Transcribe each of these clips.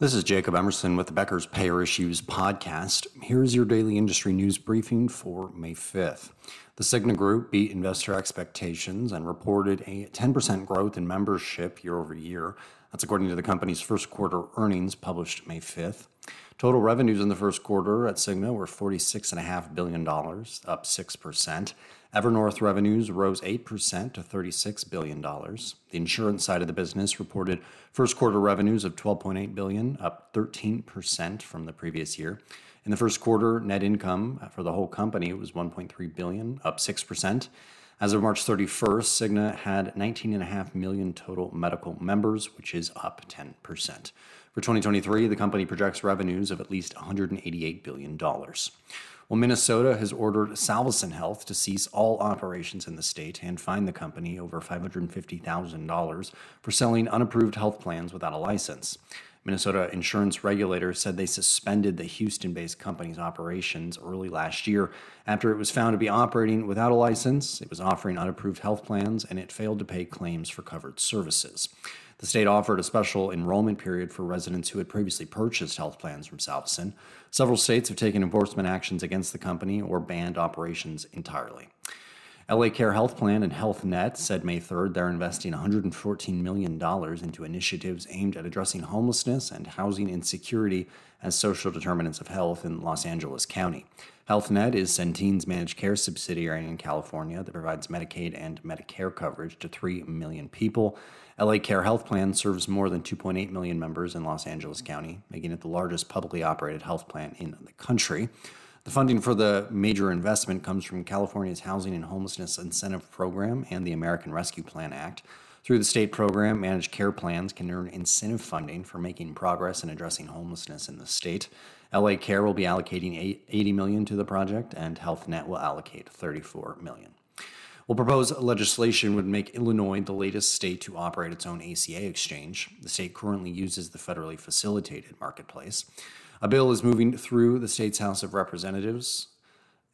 This is Jacob Emerson with the Becker's Payer Issues podcast. Here's your daily industry news briefing for May 5th. The Cigna Group beat investor expectations and reported a 10% growth in membership year over year. That's according to the company's first quarter earnings published May 5th. Total revenues in the first quarter at Cigna were $46.5 billion, up 6%. Evernorth revenues rose 8% to $36 billion. The insurance side of the business reported first quarter revenues of $12.8 billion, up 13% from the previous year. In the first quarter, net income for the whole company was $1.3 billion, up 6%. As of March 31st, Cigna had 19.5 million total medical members, which is up 10%. For 2023, the company projects revenues of at least $188 billion. Well, Minnesota has ordered Saluson Health to cease all operations in the state and fine the company over $550,000 for selling unapproved health plans without a license. Minnesota insurance regulators said they suspended the Houston-based company's operations early last year after it was found to be operating without a license, it was offering unapproved health plans, and it failed to pay claims for covered services. The state offered a special enrollment period for residents who had previously purchased health plans from Salvacin. Several states have taken enforcement actions against the company or banned operations entirely. LA Care Health Plan and HealthNet said May 3rd they're investing $114 million into initiatives aimed at addressing homelessness and housing insecurity as social determinants of health in Los Angeles County. HealthNet is Centene's managed care subsidiary in California that provides Medicaid and Medicare coverage to 3 million people. LA Care Health Plan serves more than 2.8 million members in Los Angeles County, making it the largest publicly operated health plan in the country. The funding for the major investment comes from California's Housing and Homelessness Incentive Program and the American Rescue Plan Act. Through the state program, managed care plans can earn incentive funding for making progress in addressing homelessness in the state. LA Care will be allocating $80 million to the project, and HealthNet will allocate $34 million. Well, proposed legislation would make Illinois the latest state to operate its own ACA exchange. The state currently uses the federally facilitated marketplace. A bill is moving through the state's House of Representatives.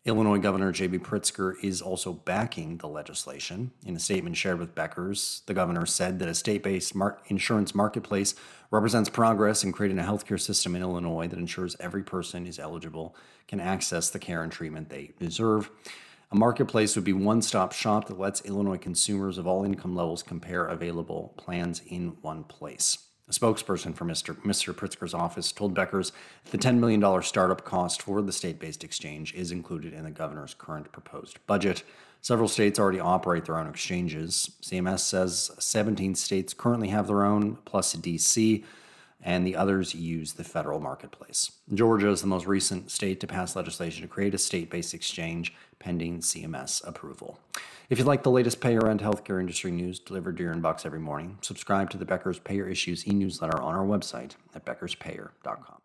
Illinois Governor J.B. Pritzker is also backing the legislation. In a statement shared with Becker's, the governor said that a state-based insurance marketplace represents progress in creating a healthcare system in Illinois that ensures every person is eligible, can access the care and treatment they deserve. A marketplace would be a one-stop shop that lets Illinois consumers of all income levels compare available plans in one place. A spokesperson for Mr. Pritzker's office told Becker's the $10 million startup cost for the state-based exchange is included in the governor's current proposed budget. Several states already operate their own exchanges. CMS says 17 states currently have their own, plus D.C., and the others use the federal marketplace. Georgia is the most recent state to pass legislation to create a state-based exchange pending CMS approval. If you'd like the latest payer and healthcare industry news delivered to your inbox every morning, subscribe to the Becker's Payer Issues e-newsletter on our website at beckerspayer.com.